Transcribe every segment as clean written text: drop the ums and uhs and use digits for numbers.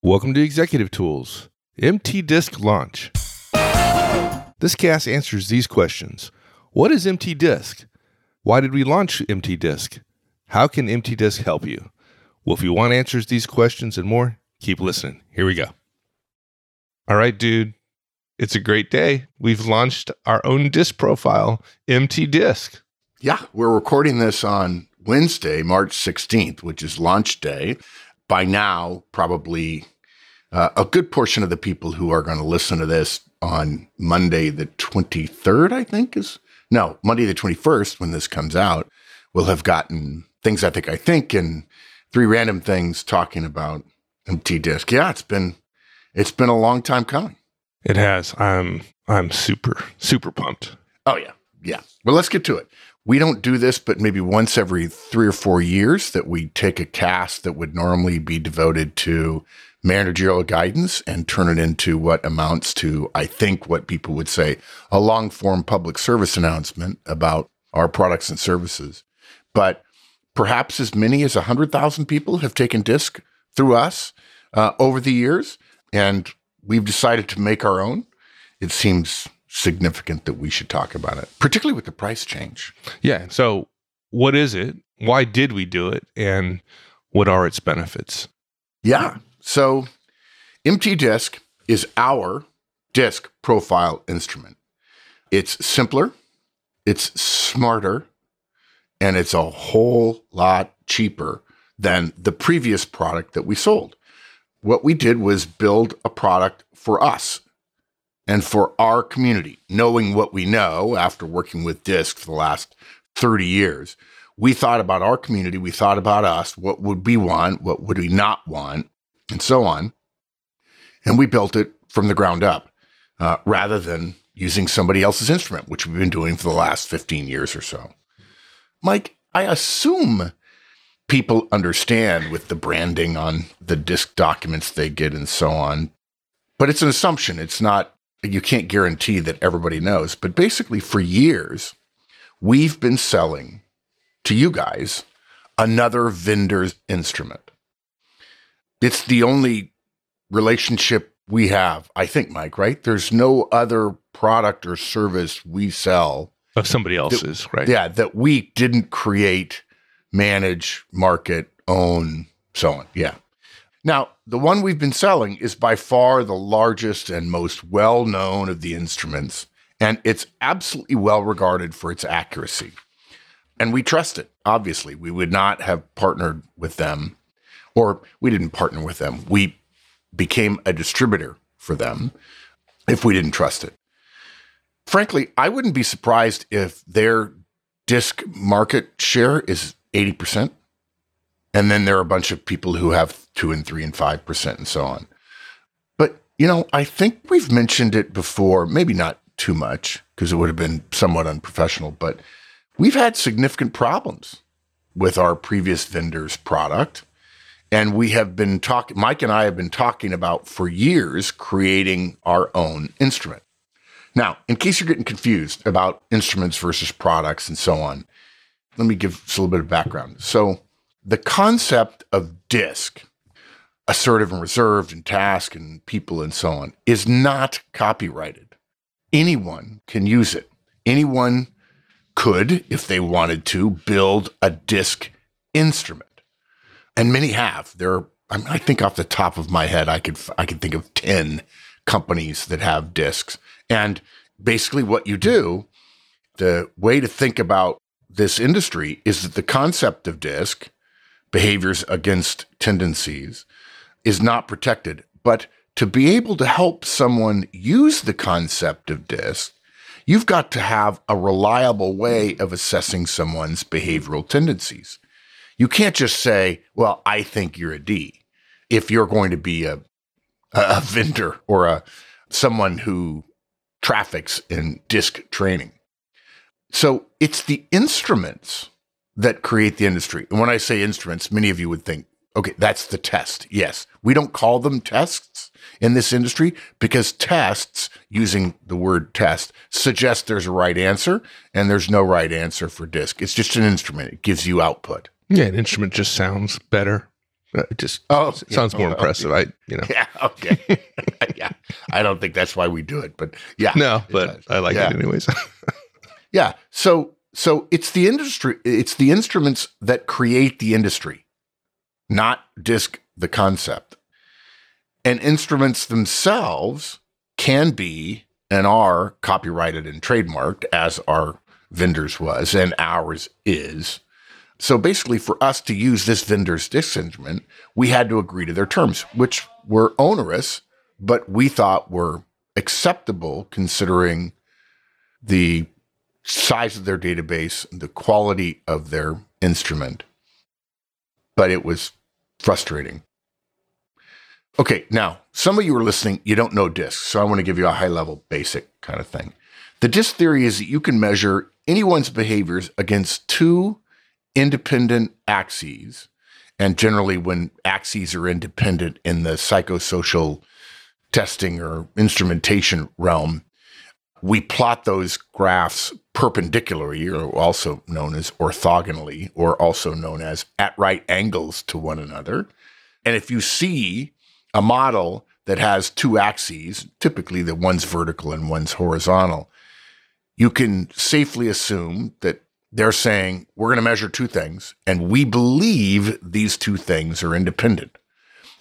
Welcome to Executive Tools, MTDISC Launch. This cast answers these questions. What is MTDISC? Why did we launch MTDISC? How can MTDISC help you? Well, if you want answers to these questions and more, keep listening. Here we go. All right, dude. It's a great day. We've launched our own DISC profile, MTDISC. Yeah, we're recording this on Wednesday, March 16th, which is launch day. By now, probably a good portion of the people who are going to listen to this on Monday the 23rd, I think is? No, Monday the 21st, when this comes out, will have gotten Things I Think, and three random things talking about MTDISC. Yeah, it's been a long time coming. It has. I'm super, super pumped. Oh, yeah. Yeah. Well, let's get to it. We don't do this, but maybe once every 3 or 4 years that we take a cast that would normally be devoted to managerial guidance and turn it into what amounts to, I think, what people would say, a long-form public service announcement about our products and services. But perhaps as many as 100,000 people have taken DISC through us over the years, and we've decided to make our own. It seems significant that we should talk about it, particularly with the price change. Yeah. So what is it? Why did we do it? And what are its benefits? Yeah. So MTDISC is our DISC profile instrument. It's simpler, it's smarter, and it's a whole lot cheaper than the previous product that we sold. What we did was build a product for us and for our community. Knowing what we know after working with DISC for the last 30 years, we thought about our community, we thought about us, what would we want, what would we not want, and so on. And we built it from the ground up rather than using somebody else's instrument, which we've been doing for the last 15 years or so. Mike, I assume people understand with the branding on the DISC documents they get and so on, but it's an assumption. It's not. You can't guarantee that everybody knows, but basically for years, we've been selling to you guys another vendor's instrument. It's the only relationship we have, I think, Mike, right? There's no other product or service we sell. Of somebody else's, right? Yeah, that we didn't create, manage, market, own, so on, yeah. Now, the one we've been selling is by far the largest and most well-known of the instruments, and it's absolutely well-regarded for its accuracy. And we trust it, obviously. We would not have partnered with them, or we didn't partner with them. We became a distributor for them if we didn't trust it. Frankly, I wouldn't be surprised if their DISC market share is 80%. And then there are a bunch of people who have 2% and 3% and 5% and so on. But, you know, I think we've mentioned it before, maybe not too much because it would have been somewhat unprofessional, but we've had significant problems with our previous vendor's product. And we have been talking, Mike and I have been talking about for years creating our own instrument. Now, in case you're getting confused about instruments versus products and so on, let me give just a little bit of background. So, the concept of DISC, assertive and reserved and task and people and so on, is not copyrighted. Anyone can use it. Anyone could, if they wanted to, build a DISC instrument. And many have. There are, I think off the top of my head, I could think of 10 companies that have DISCs. And basically what you do, the way to think about this industry is that the concept of DISC, behaviors against tendencies, is not protected. But to be able to help someone use the concept of DISC, you've got to have a reliable way of assessing someone's behavioral tendencies. You can't just say, well, I think you're a D, if you're going to be a vendor or someone who traffics in DISC training. So it's the instruments that create the industry. And when I say instruments, many of you would think, okay, that's the test. Yes, we don't call them tests in this industry because tests, using the word test, suggests there's a right answer, and there's no right answer for DISC. It's just an instrument. It gives you output. Yeah, an instrument just sounds better. It just sounds more impressive. You know. Yeah. Okay. Yeah. I don't think that's why we do it, but yeah. No, but I like it anyways. Yeah. So it's the industry. It's the instruments that create the industry, not DISC the concept. And instruments themselves can be and are copyrighted and trademarked, as our vendors was and ours is. So basically, for us to use this vendor's DISC instrument, we had to agree to their terms, which were onerous, but we thought were acceptable considering the size of their database, the quality of their instrument. But it was frustrating. Okay, now, some of you are listening, you don't know DISC, so I want to give you a high-level basic kind of thing. The DISC theory is that you can measure anyone's behaviors against two independent axes, and generally when axes are independent in the psychosocial testing or instrumentation realm, we plot those graphs perpendicularly, or also known as orthogonally, or also known as at right angles to one another. And if you see a model that has two axes, typically the one's vertical and one's horizontal, you can safely assume that they're saying, we're going to measure two things, and we believe these two things are independent.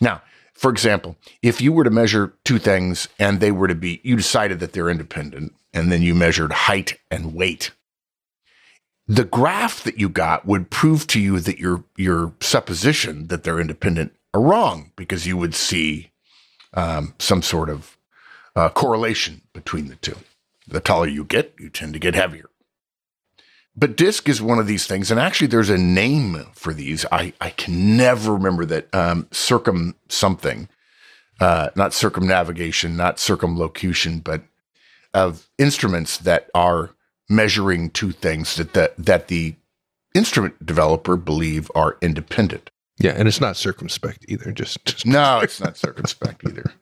Now, for example, if you were to measure two things and they were to be, you decided that they're independent, and then you measured height and weight, the graph that you got would prove to you that your supposition that they're independent are wrong, because you would see some sort of correlation between the two. The taller you get, you tend to get heavier. But DISC is one of these things, and actually there's a name for these. I can never remember that. Not circumnavigation, not circumlocution, but of instruments that are measuring two things that the instrument developer believe are independent. Yeah, and it's not circumspect either. Just no, it's not circumspect either.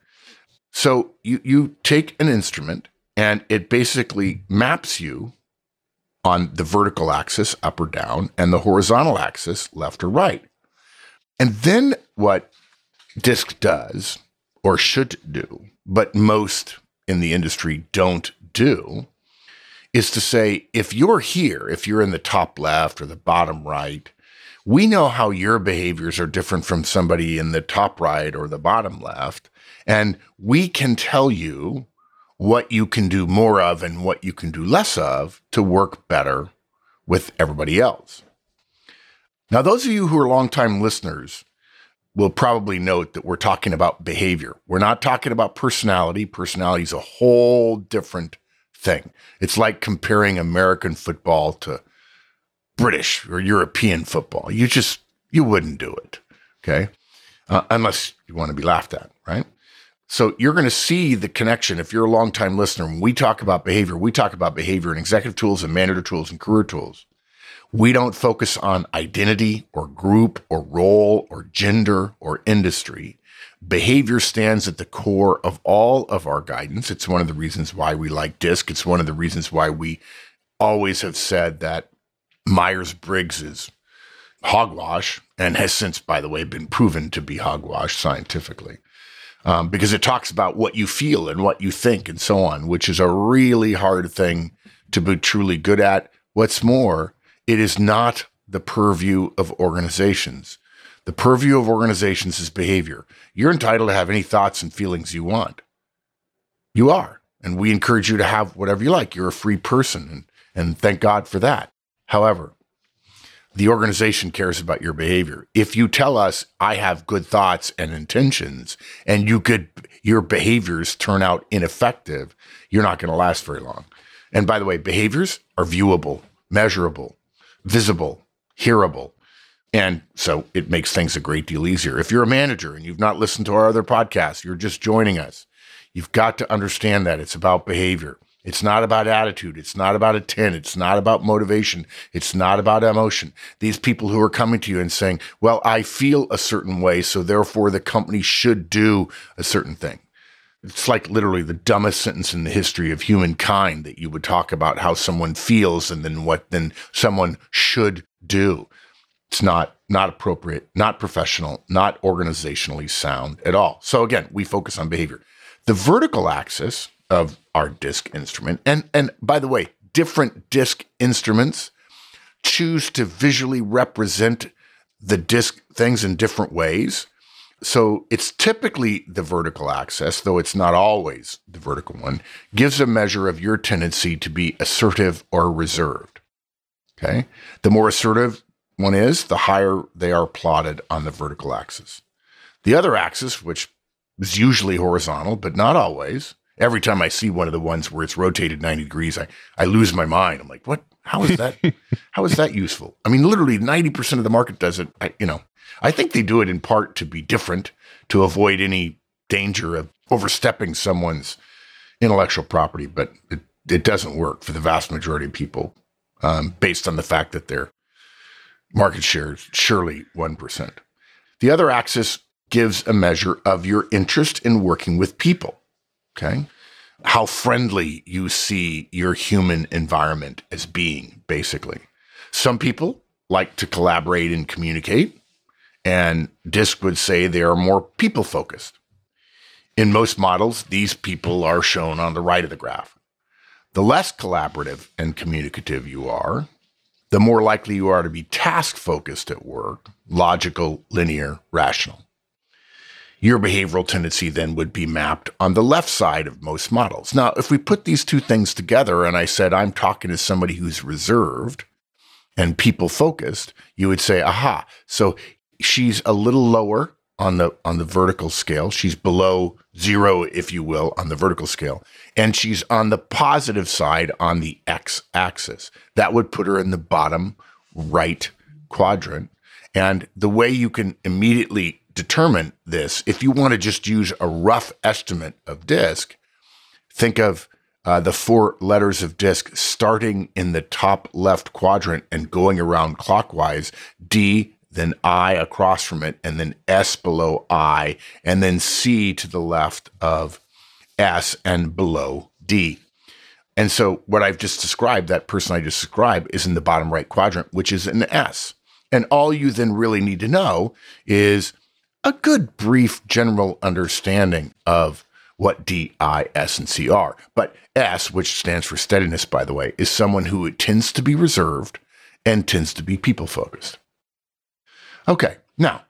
So you take an instrument, and it basically maps you on the vertical axis, up or down, and the horizontal axis, left or right. And then what DISC does, or should do, but most in the industry don't do, is to say, if you're here, if you're in the top left or the bottom right, we know how your behaviors are different from somebody in the top right or the bottom left, and we can tell you what you can do more of and what you can do less of to work better with everybody else. Now, those of you who are longtime listeners will probably note that we're talking about behavior. We're not talking about personality. Personality is a whole different thing. It's like comparing American football to British or European football. You wouldn't do it, okay? Unless you want to be laughed at, right? So you're going to see the connection. If you're a longtime listener, when we talk about behavior, in executive tools and manager tools and career tools. We don't focus on identity or group or role or gender or industry. Behavior stands at the core of all of our guidance. It's one of the reasons why we like DISC. It's one of the reasons why we always have said that Myers-Briggs is hogwash, and has since, by the way, been proven to be hogwash scientifically. Because it talks about what you feel and what you think and so on, which is a really hard thing to be truly good at. What's more, it is not the purview of organizations. The purview of organizations is behavior. You're entitled to have any thoughts and feelings you want. You are, and we encourage you to have whatever you like. You're a free person, and thank God for that. However, the organization cares about your behavior. If you tell us, I have good thoughts and intentions, and your behaviors turn out ineffective, you're not going to last very long. And by the way, behaviors are viewable, measurable, visible, hearable. And so it makes things a great deal easier. If you're a manager and you've not listened to our other podcasts, you're just joining us, you've got to understand that it's about behavior. It's not about attitude. It's not about intent. It's not about motivation. It's not about emotion. These people who are coming to you and saying, well, I feel a certain way, so therefore the company should do a certain thing. It's like literally the dumbest sentence in the history of humankind, that you would talk about how someone feels and then what then someone should do. It's not appropriate, not professional, not organizationally sound at all. So again, we focus on behavior. The vertical axis of our DISC instrument, and by the way, different DISC instruments choose to visually represent the DISC things in different ways. So it's typically the vertical axis, though it's not always the vertical one, gives a measure of your tendency to be assertive or reserved. Okay? The more assertive one is, the higher they are plotted on the vertical axis. The other axis, which is usually horizontal, but not always. Every time I see one of the ones where it's rotated 90 degrees, I lose my mind. I'm like, what? How is that? How is that useful? I mean, literally 90% of the market does it. I think they do it in part to be different, to avoid any danger of overstepping someone's intellectual property, but it doesn't work for the vast majority of people, based on the fact that their market share is surely 1%. The other axis gives a measure of your interest in working with people, okay? How friendly you see your human environment as being, basically. Some people like to collaborate and communicate, and DISC would say they are more people-focused. In most models, these people are shown on the right of the graph. The less collaborative and communicative you are, the more likely you are to be task-focused at work, logical, linear, rational. Your behavioral tendency then would be mapped on the left side of most models. Now, if we put these two things together and I said, I'm talking to somebody who's reserved and people-focused, you would say, aha, so she's a little lower on the vertical scale. She's below zero, if you will, on the vertical scale. And she's on the positive side on the x-axis. That would put her in the bottom right quadrant. And the way you can immediately determine this, if you want to just use a rough estimate of DISC, think of the four letters of DISC starting in the top left quadrant and going around clockwise, D, then I across from it, and then S below I, and then C to the left of S and below D. And so what I've just described, that person I just described, is in the bottom right quadrant, which is an S. And all you then really need to know is a good brief general understanding of what D, I, S, and C are. But S, which stands for steadiness, by the way, is someone who tends to be reserved and tends to be people-focused. Okay, now,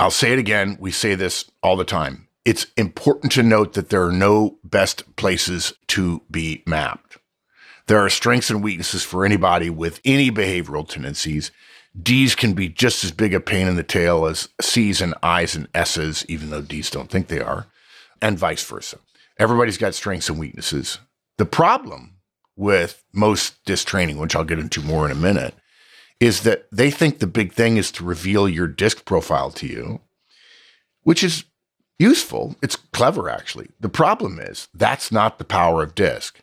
I'll say it again. We say this all the time. It's important to note that there are no best places to be mapped. There are strengths and weaknesses for anybody with any behavioral tendencies. D's can be just as big a pain in the tail as C's and I's and S's, even though D's don't think they are, and vice versa. Everybody's got strengths and weaknesses. The problem with most DISC training, which I'll get into more in a minute, is that they think the big thing is to reveal your DISC profile to you, which is useful. It's clever, actually. The problem is that's not the power of DISC.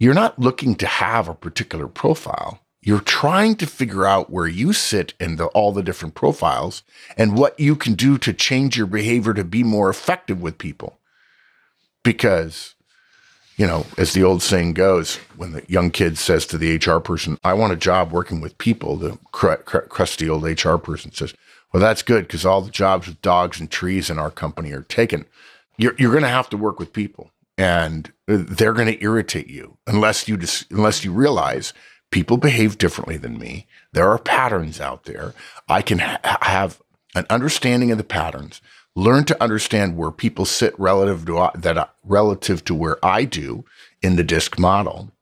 You're not looking to have a particular profile. You're trying to figure out where you sit in all the different profiles and what you can do to change your behavior to be more effective with people. Because, as the old saying goes, when the young kid says to the HR person, I want a job working with people, the crusty old HR person says, well, that's good because all the jobs with dogs and trees in our company are taken. You're going to have to work with people and they're going to irritate you unless you realize people behave differently than me. There are patterns out there. I can have an understanding of the patterns. Learn to understand where people sit relative to where I do in the DISC model,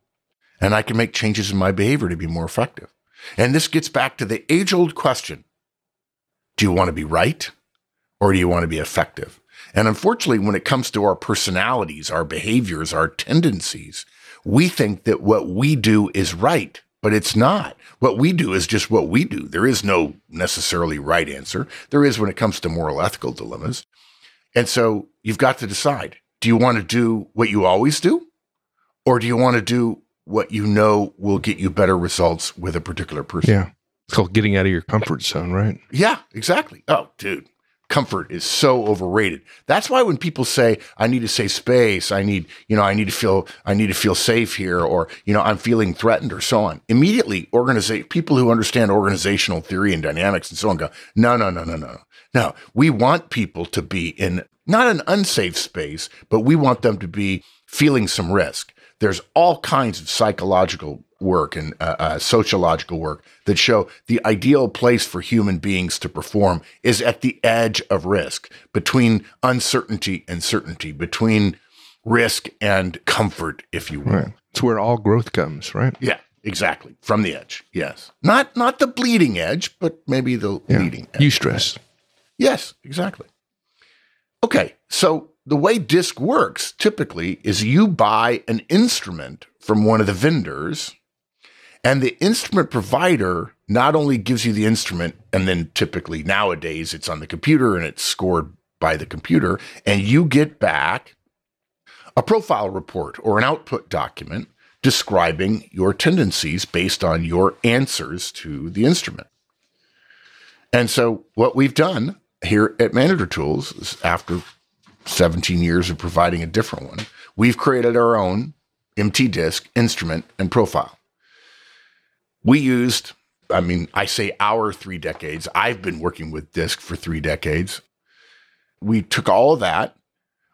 and I can make changes in my behavior to be more effective. And this gets back to the age-old question, do you want to be right or do you want to be effective? And unfortunately, when it comes to our personalities, our behaviors, our tendencies, we think that what we do is right. But it's not. What we do is just what we do. There is no necessarily right answer. There is when it comes to moral ethical dilemmas. And so you've got to decide, do you want to do what you always do? Or do you want to do what you know will get you better results with a particular person? Yeah. It's called getting out of your comfort zone, right? Yeah, exactly. Oh, dude. comfort is so overrated. That's why when people say, I need a safe space, I need to feel safe here, or, I'm feeling threatened or so on, immediately people who understand organizational theory and dynamics and so on go, no. We want people to be in not an unsafe space, but we want them to be feeling some risk. There's all kinds of psychological work and sociological work that show the ideal place for human beings to perform is at the edge of risk, between uncertainty and certainty, between risk and comfort, if you will. Right. It's where all growth comes, right? Yeah, exactly. From the edge, yes. Not the bleeding edge, but maybe the leading edge. Eustress. Yes, exactly. Okay, so the way DISC works typically is you buy an instrument from one of the vendors, and the instrument provider not only gives you the instrument, and then typically nowadays it's on the computer and it's scored by the computer, and you get back a profile report or an output document describing your tendencies based on your answers to the instrument. And so what we've done here at Manager Tools is, after 17 years of providing a different one, we've created our own MTDISC instrument and profile. We used, I say our 3 decades. I've been working with DISC for 3 decades. We took all that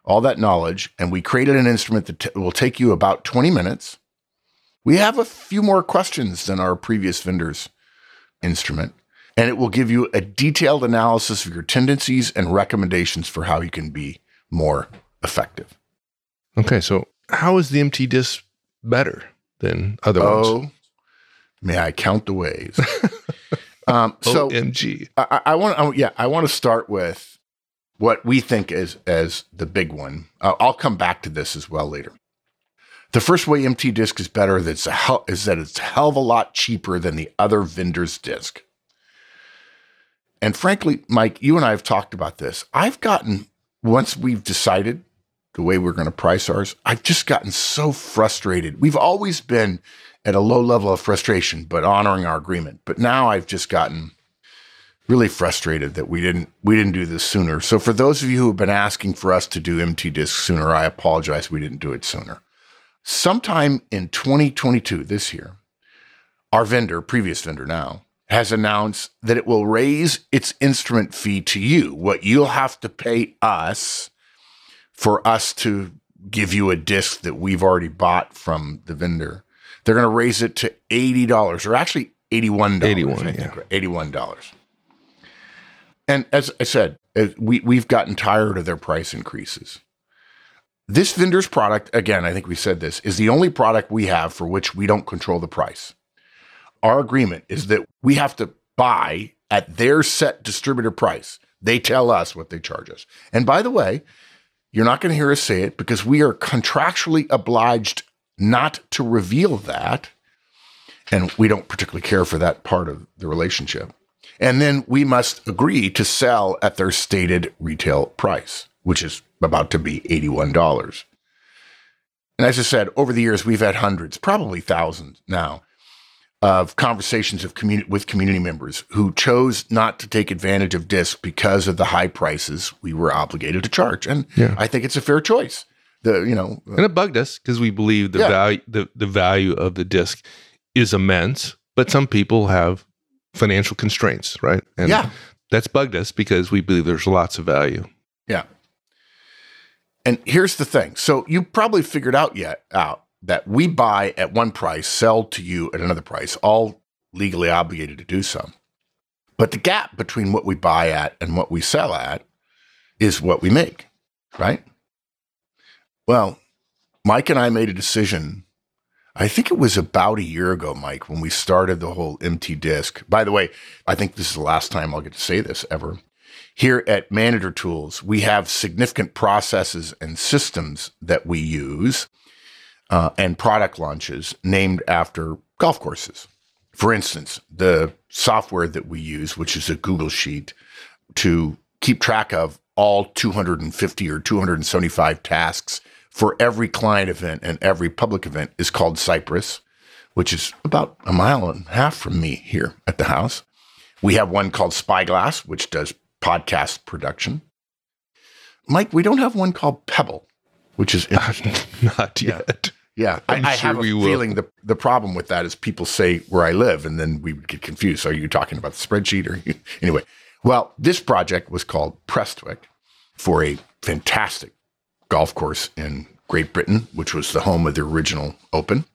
knowledge, and we created an instrument that will take you about 20 minutes. We have a few more questions than our previous vendor's instrument, and it will give you a detailed analysis of your tendencies and recommendations for how you can be more effective. Okay, so how is the MTDISC better than other ones? May I count the ways? So OMG. I want to start with what we think as the big one. I'll come back to this as well later. The first way MTDISC is better is that it's a hell of a lot cheaper than the other vendor's disc. And frankly, Mike, you and I have talked about this. Once we've decided the way we're going to price ours, I've just gotten so frustrated. We've always been at a low level of frustration, but honoring our agreement. But now I've just gotten really frustrated that we didn't do this sooner. So for those of you who have been asking for us to do MTDISC sooner, I apologize we didn't do it sooner. Sometime in 2022, this year, our vendor, previous vendor now, has announced that it will raise its instrument fee to you, what you'll have to pay us for us to give you a disc that we've already bought from the vendor. They're going to raise it to $80, or actually $81. $81. And as I said, we've gotten tired of their price increases. This vendor's product, again, I think we said this, is the only product we have for which we don't control the price. Our agreement is that we have to buy at their set distributor price. They tell us what they charge us. And by the way, you're not going to hear us say it because we are contractually obliged not to reveal that, and we don't particularly care for that part of the relationship. And then we must agree to sell at their stated retail price, which is about to be $81. And as I said, over the years, we've had hundreds, probably thousands now, of conversations with community members who chose not to take advantage of DISC because of the high prices we were obligated to charge. And I think it's a fair choice. And it bugged us because we believe the value of the disc is immense, but some people have financial constraints, right? And that's bugged us because we believe there's lots of value. Yeah. And here's the thing. So you probably figured out that we buy at one price, sell to you at another price, all legally obligated to do so. But the gap between what we buy at and what we sell at is what we make, right? Well, Mike and I made a decision. I think it was about a year ago, Mike, when we started the whole MTDISC. By the way, I think this is the last time I'll get to say this ever. Here at Manager Tools, we have significant processes and systems that we use and product launches named after golf courses. For instance, the software that we use, which is a Google Sheet, to keep track of all 250 or 275 tasks for every client event and every public event is called Cypress, which is about 1.5 miles from me here at the house. We have one called Spyglass, which does podcast production. Mike, we don't have one called Pebble, which is interesting. Not yet. Yeah. I have a feeling the problem with that is people say where I live, and then we would get confused. Are you talking about the spreadsheet? Anyway, well, this project was called Prestwick for a fantastic golf course in Great Britain, which was the home of the original Open.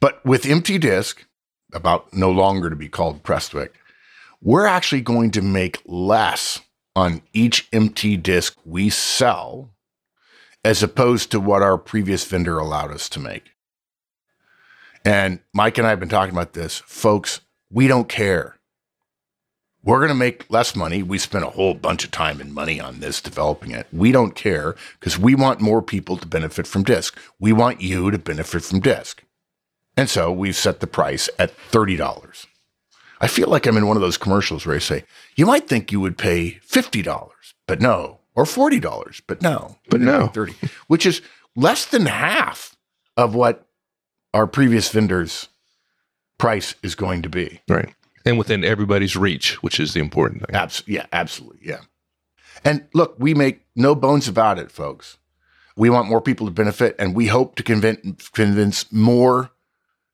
But with MTDISC, about no longer to be called Prestwick, we're actually going to make less on each MTDISC we sell as opposed to what our previous vendor allowed us to make. And Mike and I have been talking about this. Folks, we don't care. We're going to make less money. We spent a whole bunch of time and money on this, developing it. We don't care because we want more people to benefit from DISC. We want you to benefit from DISC. And so we've set the price at $30. I feel like I'm in one of those commercials where I say, you might think you would pay $50, but no, or $40, but no. But no. 30, which is less than half of what our previous vendor's price is going to be. Right. And within everybody's reach, which is the important thing. Absolutely. Yeah. And look, we make no bones about it, folks. We want more people to benefit, and we hope to convince more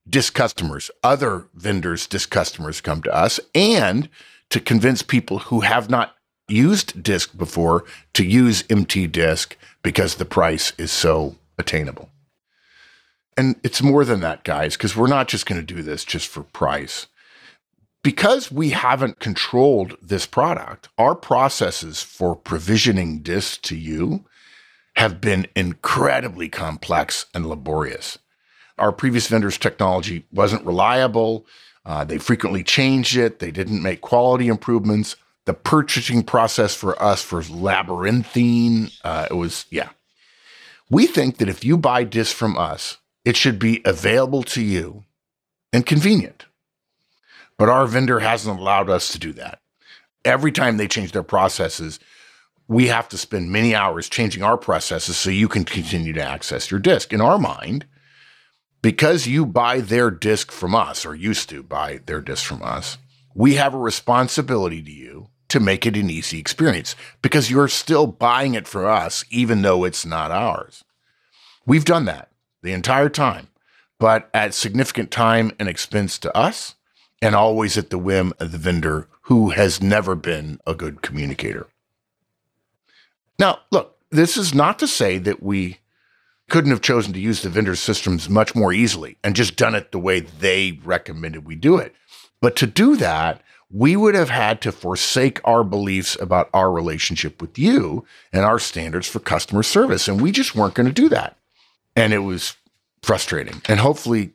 DISC customers, other vendors' DISC customers come to us, and to convince people who have not used DISC before to use MTDISC because the price is so attainable. And it's more than that, guys, because we're not just going to do this just for price. Because we haven't controlled this product, our processes for provisioning DISC to you have been incredibly complex and laborious. Our previous vendor's technology wasn't reliable. They frequently changed it. They didn't make quality improvements. The purchasing process for us was labyrinthine. We think that if you buy DISC from us, it should be available to you and convenient. But our vendor hasn't allowed us to do that. Every time they change their processes, we have to spend many hours changing our processes so you can continue to access your DISC. In our mind, because you buy their DISC from us, or used to buy their DISC from us, we have a responsibility to you to make it an easy experience because you're still buying it from us, even though it's not ours. We've done that the entire time, but at significant time and expense to us, and always at the whim of the vendor who has never been a good communicator. Now, look, this is not to say that we couldn't have chosen to use the vendor systems much more easily and just done it the way they recommended we do it. But to do that, we would have had to forsake our beliefs about our relationship with you and our standards for customer service. And we just weren't going to do that. And it was frustrating. And hopefully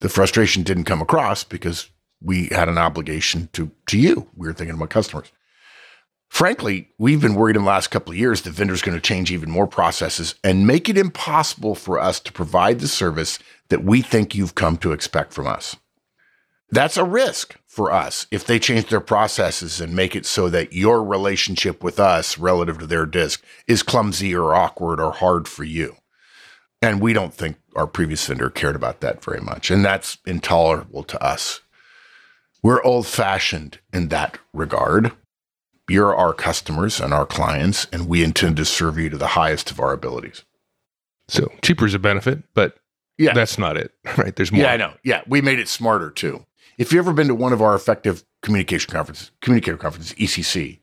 the frustration didn't come across because we had an obligation to you. We were thinking about customers. Frankly, we've been worried in the last couple of years the vendor's going to change even more processes and make it impossible for us to provide the service that we think you've come to expect from us. That's a risk for us if they change their processes and make it so that your relationship with us relative to their DISC is clumsy or awkward or hard for you. And we don't think our previous vendor cared about that very much. And that's intolerable to us. We're old-fashioned in that regard. You're our customers and our clients, and we intend to serve you to the highest of our abilities. So cheaper is a benefit, but that's not it, right? There's more. Yeah, I know. Yeah, we made it smarter too. If you've ever been to one of our effective communicator conferences, ECC,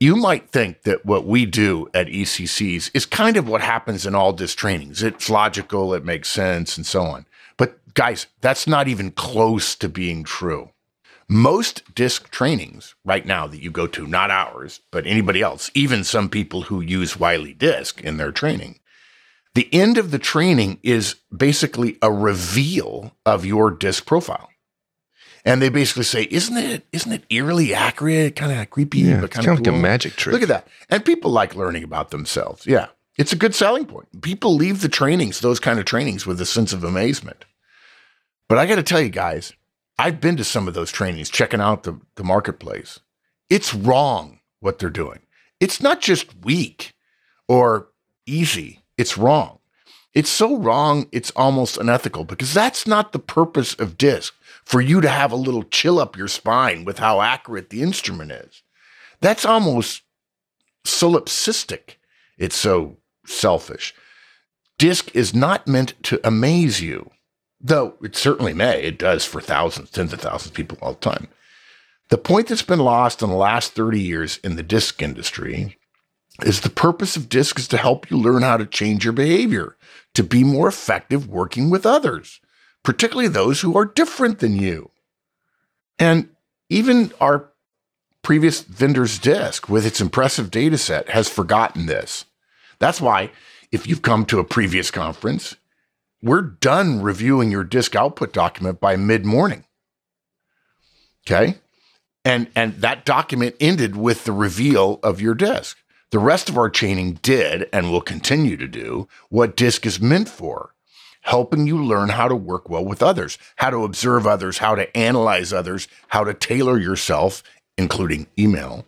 you might think that what we do at ECCs is kind of what happens in all DISC trainings. It's logical, it makes sense, and so on. But guys, that's not even close to being true. Most DISC trainings right now that you go to, not ours, but anybody else, even some people who use Wiley DISC in their training, the end of the training is basically a reveal of your DISC profile. And they basically say, isn't it eerily accurate, kind of creepy, but kind of cool? Like a magic trick. Look at that. And people like learning about themselves. Yeah, it's a good selling point. People leave the trainings, those kind of trainings, with a sense of amazement. But I got to tell you guys, I've been to some of those trainings, checking out the marketplace. It's wrong what they're doing. It's not just weak or easy. It's wrong. It's so wrong, it's almost unethical, because that's not the purpose of DISC, for you to have a little chill up your spine with how accurate the instrument is. That's almost solipsistic. It's so selfish. DISC is not meant to amaze you, though it certainly may. It does for thousands, tens of thousands of people all the time. The point that's been lost in the last 30 years in the DISC industry is the purpose of DISC is to help you learn how to change your behavior, to be more effective working with others, particularly those who are different than you. And even our previous vendor's DISC, with its impressive data set, has forgotten this. That's why if you've come to a previous conference, we're done reviewing your DISC output document by mid-morning, okay? And that document ended with the reveal of your DISC. The rest of our training did and will continue to do what DISC is meant for, helping you learn how to work well with others, how to observe others, how to analyze others, how to tailor yourself, including email,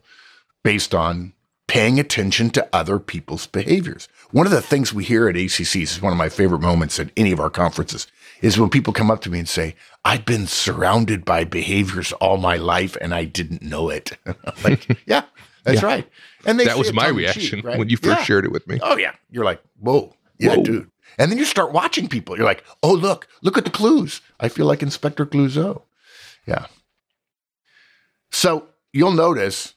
based on paying attention to other people's behaviors. One of the things we hear at ACCs, is one of my favorite moments at any of our conferences, is when people come up to me and say, I've been surrounded by behaviors all my life and I didn't know it. Like, yeah, that's right. And that was my reaction when you first shared it with me. Oh, yeah. You're like, whoa. Yeah, dude. And then you start watching people. You're like, oh, look at the clues. I feel like Inspector Clouseau. Yeah. So you'll notice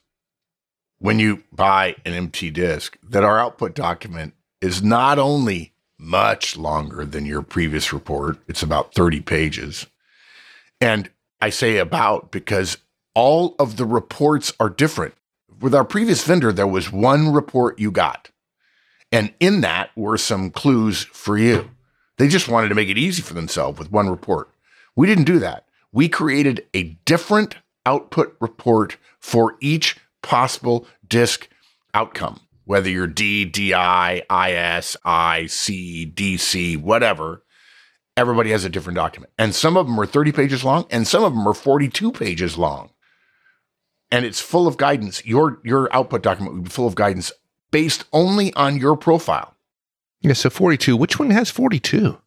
when you buy an MTDISC that our output document is not only much longer than your previous report, it's about 30 pages. And I say about because all of the reports are different. With our previous vendor, there was one report you got. And in that were some clues for you. They just wanted to make it easy for themselves with one report. We didn't do that. We created a different output report for each possible DISC outcome, whether you're D, DI, IS, IC, DC, whatever. Everybody has a different document. And some of them are 30 pages long, and some of them are 42 pages long. And it's full of guidance. Your output document would be full of guidance based only on your profile. Yeah, so 42. Which one has 42?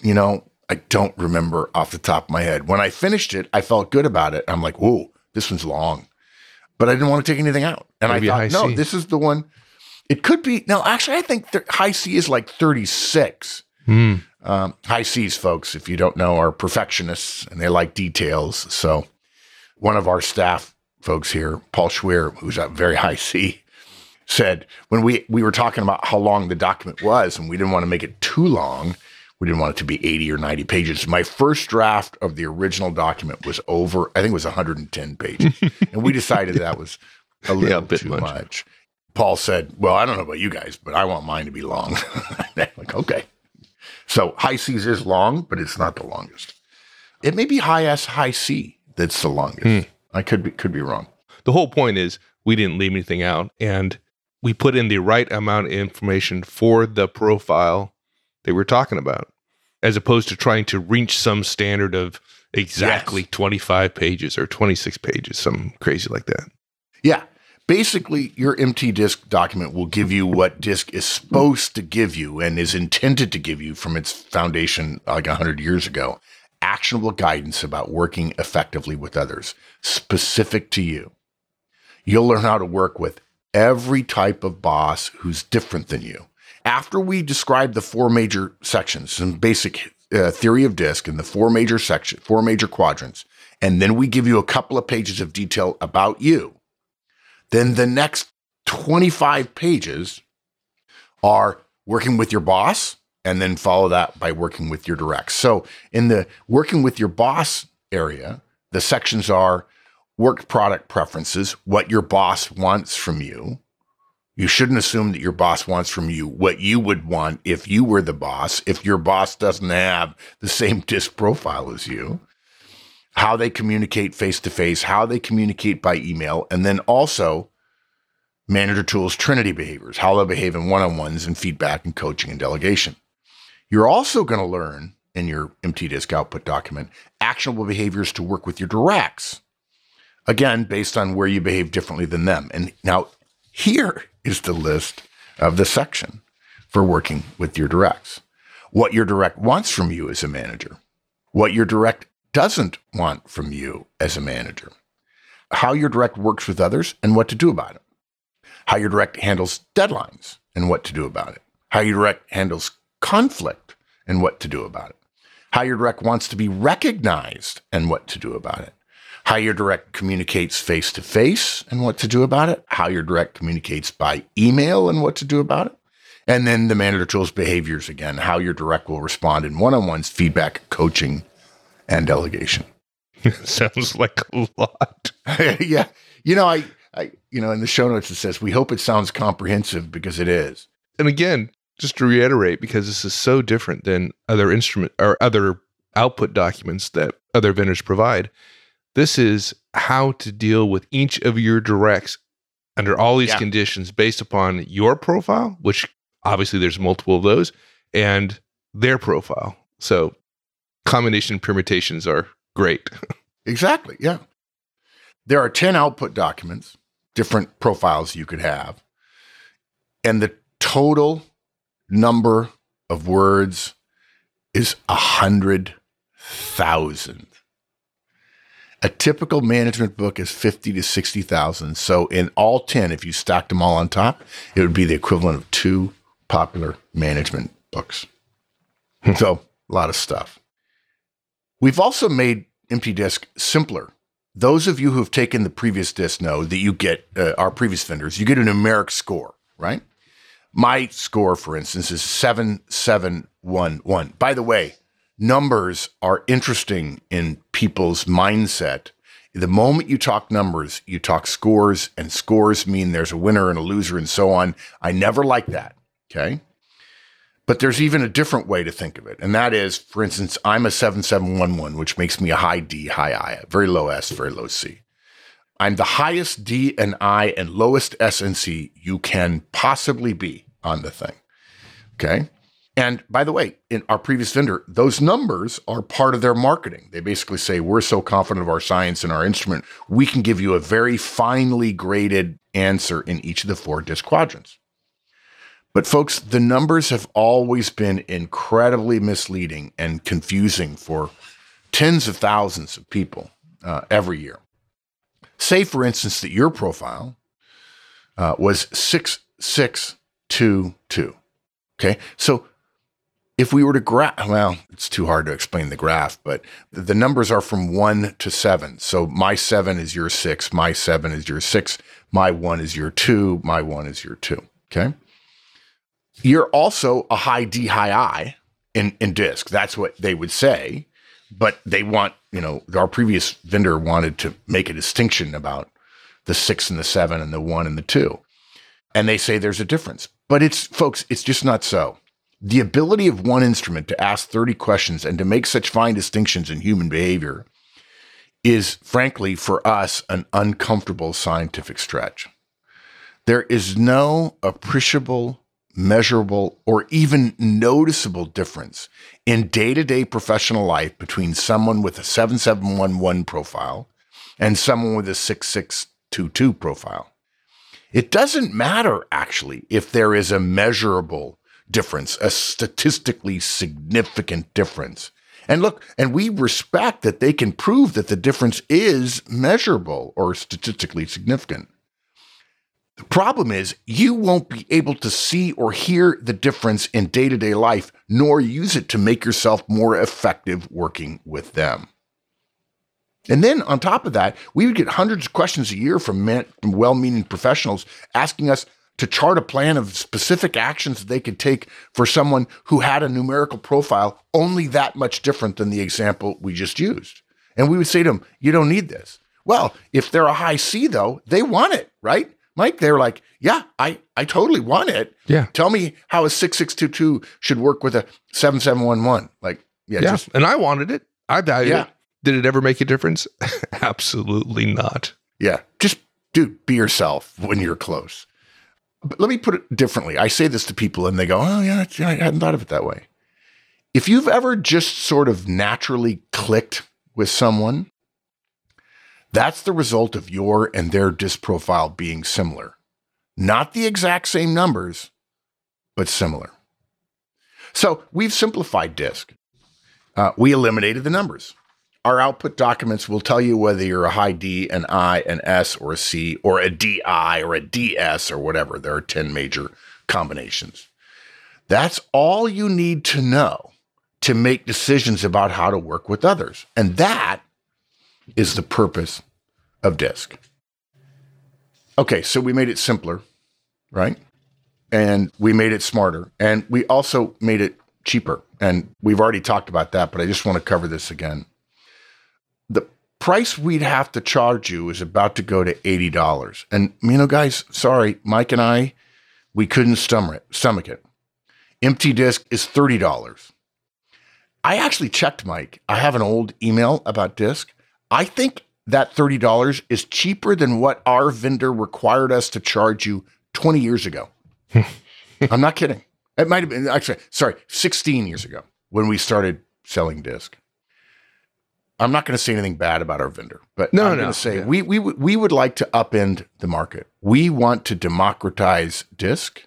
You know, I don't remember off the top of my head. When I finished it, I felt good about it. I'm like, whoa, this one's long. But I didn't want to take anything out. And maybe I thought, no, this is the one. It could be. No, actually, I think high C is like 36. Mm. High C's, folks, if you don't know, are perfectionists, and they like details. So one of our staff folks here, Paul Schwer, who's a very high C, said when we were talking about how long the document was, and we didn't want to make it too long, we didn't want it to be 80 or 90 pages. My first draft of the original document was over, I think it was 110 pages. And we decided that was a little too much. Paul said, well, I don't know about you guys, but I want mine to be long. Like, okay. So high C's is long, but it's not the longest. It may be high S, high C that's the longest. I could be wrong. The whole point is we didn't leave anything out, and we put in the right amount of information for the profile that we're talking about, as opposed to trying to reach some standard of exactly 25 pages or 26 pages, something crazy like that. Yeah. Basically, your MTDISC document will give you what DISC is supposed to give you and is intended to give you from its foundation like 100 years ago, actionable guidance about working effectively with others, specific to you. You'll learn how to work with every type of boss who's different than you. After we describe the four major sections and basic theory of DISC and the four major sections, four major quadrants, and then we give you a couple of pages of detail about you, then the next 25 pages are working with your boss, and then follow that by working with your directs. So in the working with your boss area, the sections are work product preferences, what your boss wants from you. You shouldn't assume that your boss wants from you what you would want if you were the boss, if your boss doesn't have the same DISC profile as you. How they communicate face-to-face, how they communicate by email, and then also manager tools, Trinity behaviors, how they behave in one-on-ones and feedback and coaching and delegation. You're also going to learn in your MTDISC output document actionable behaviors to work with your directs. Again, based on where you behave differently than them. And now here is the list of the section for working with your directs. What your direct wants from you as a manager. What your direct doesn't want from you as a manager. how your direct works with others and what to do about it, how your direct handles deadlines and what to do about it, how your direct handles conflict and what to do about it, how your direct wants to be recognized and what to do about it, how your direct communicates face-to-face and what to do about it, how your direct communicates by email and what to do about it, and then the manager tools behaviors again, how your direct will respond in one-on-ones, feedback, coaching, and delegation. It sounds like a lot. Yeah. You know, I in the show notes, it says, we hope it sounds comprehensive because it is. And again, just to reiterate, because this is so different than other instrument or other output documents that other vendors provide, this is how to deal with each of your directs under all these conditions based upon your profile, which obviously there's multiple of those, and their profile. So combination permutations are great. Exactly. Yeah. There are 10 output documents, different profiles you could have, and the total number of words is 100,000. A typical management book is 50 to 60,000. So in all 10, if you stacked them all on top, it would be the equivalent of 2 popular management books. So a lot of stuff. We've also made MTDISC simpler. Those of you who have taken the previous DISC know that you get, our previous vendors, you get a numeric score, right? My score, for instance, is 7711. By the way, numbers are interesting in people's mindset. The moment you talk numbers, you talk scores, and scores mean there's a winner and a loser and so on. I never like that, okay? But there's even a different way to think of it. And that is, for instance, I'm a 7711, which makes me a high D, high I, very low S, very low C. I'm the highest D and I and lowest S and C you can possibly be on the thing, okay? And by the way, in our previous vendor, those numbers are part of their marketing. They basically say, we're so confident of our science and our instrument, we can give you a very finely graded answer in each of the 4 DISC quadrants. But folks, the numbers have always been incredibly misleading and confusing for tens of thousands of people every year. Say, for instance, that your profile was 6622, okay? So if we were to graph, well, it's too hard to explain the graph, but the numbers are from 1 to 7. So my 7 is your 6, my 7 is your 6, my 1 is your 2, my 1 is your 2, okay? You're also a high D, high I in DISC. That's what they would say, but they want, you know, our previous vendor wanted to make a distinction about the 6 and the 7 and the 1 and the 2. And they say there's a difference, but it's, folks, it's just not so. The ability of one instrument to ask 30 questions and to make such fine distinctions in human behavior is, frankly, for us, an uncomfortable scientific stretch. There is no appreciable, measurable, or even noticeable difference in day-to-day professional life between someone with a 7711 profile and someone with a 6622 profile. It doesn't matter, actually, if there is a measurable difference, a statistically significant difference. And look, and we respect that they can prove that the difference is measurable or statistically significant. The problem is you won't be able to see or hear the difference in day-to-day life, nor use it to make yourself more effective working with them. And then on top of that, we would get hundreds of questions a year from well-meaning professionals asking us to chart a plan of specific actions that they could take for someone who had a numerical profile only that much different than the example we just used. And we would say to them, you don't need this. Well, if they're a high C, though, they want it, right? Mike, they were like, yeah, I totally want it. Yeah. Tell me how a 6622 should work with a 7711. Like, yeah. Just, and I wanted it. I valued it. Did it ever make a difference? Absolutely not. Yeah. Just, dude, be yourself when you're close. But let me put it differently. I say this to people and they go, oh, yeah, I hadn't thought of it that way. If you've ever just sort of naturally clicked with someone, that's the result of your and their DISC profile being similar. Not the exact same numbers, but similar. So we've simplified DISC. We eliminated the numbers. Our output documents will tell you whether you're a high D, an I, an S, or a C, or a DI, or a DS, or whatever. There are 10 major combinations. That's all you need to know to make decisions about how to work with others. And that is the purpose of DISC. Okay, so we made it simpler, right? And we made it smarter. And we also made it cheaper. And we've already talked about that, but I just want to cover this again. The price we'd have to charge you is about to go to $80. And, you know, guys, sorry, Mike and I, we couldn't stomach it. MTDISC is $30. I actually checked, Mike. I have an old email about DISC. I think that $30 is cheaper than what our vendor required us to charge you 20 years ago. I'm not kidding. It might have been, actually, sorry, 16 years ago when we started selling DISC. I'm not going to say anything bad about our vendor, but I'm going to say we would like to upend the market. We want to democratize DISC.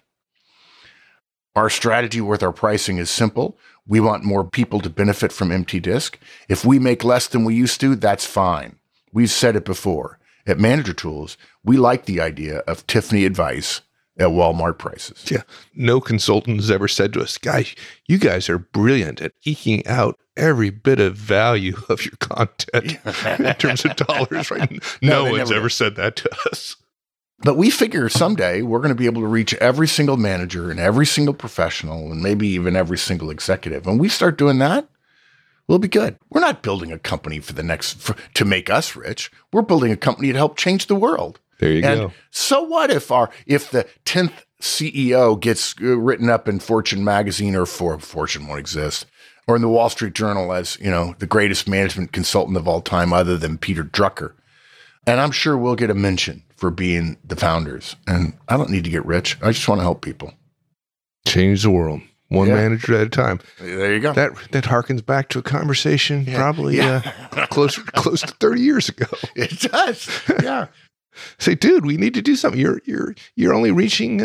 Our strategy with our pricing is simple. We want more people to benefit from MTDISC. If we make less than we used to, that's fine. We've said it before. At Manager Tools, we like the idea of Tiffany advice at Walmart prices. Yeah. No consultant has ever said to us, guys, you guys are brilliant at eking out every bit of value of your content in terms of dollars, right? No one's ever said that to us. But we figure someday we're going to be able to reach every single manager and every single professional and maybe even every single executive. When we start doing that, we'll be good. We're not building a company to make us rich. We're building a company to help change the world. There you go. So what if the 10th CEO gets written up in Fortune magazine Fortune won't exist, or in the Wall Street Journal as, you know, the greatest management consultant of all time other than Peter Drucker? And I'm sure we'll get a mention for being the founders. And I don't need to get rich. I just want to help people. Change the world. One manager at a time. There you go. That harkens back to a conversation probably close to 30 years ago. It does. Yeah. Say, dude, we need to do something. You're only reaching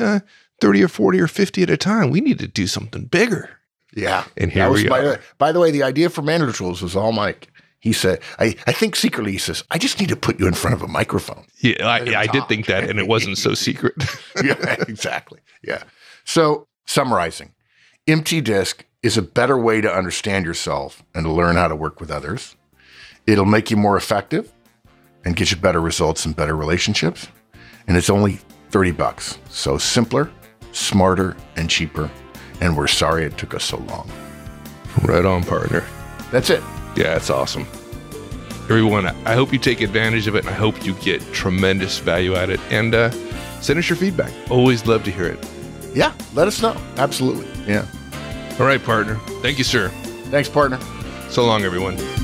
30 or 40 or 50 at a time. We need to do something bigger. Yeah. And here we are. By the way, the idea for Manager Tools was all Mike. He said, I think secretly he says, I just need to put you in front of a microphone. Yeah, I did think that, and it wasn't so secret. Yeah, exactly. Yeah. So summarizing, MTDISC is a better way to understand yourself and to learn how to work with others. It'll make you more effective and get you better results and better relationships. And it's only $30. So simpler, smarter, and cheaper. And we're sorry it took us so long. Right on, partner. That's it. Yeah, that's awesome. Everyone, I hope you take advantage of it, and I hope you get tremendous value at it. And send us your feedback. Always love to hear it. Yeah, let us know. Absolutely. Yeah. All right, partner. Thank you, sir. Thanks, partner. So long, everyone.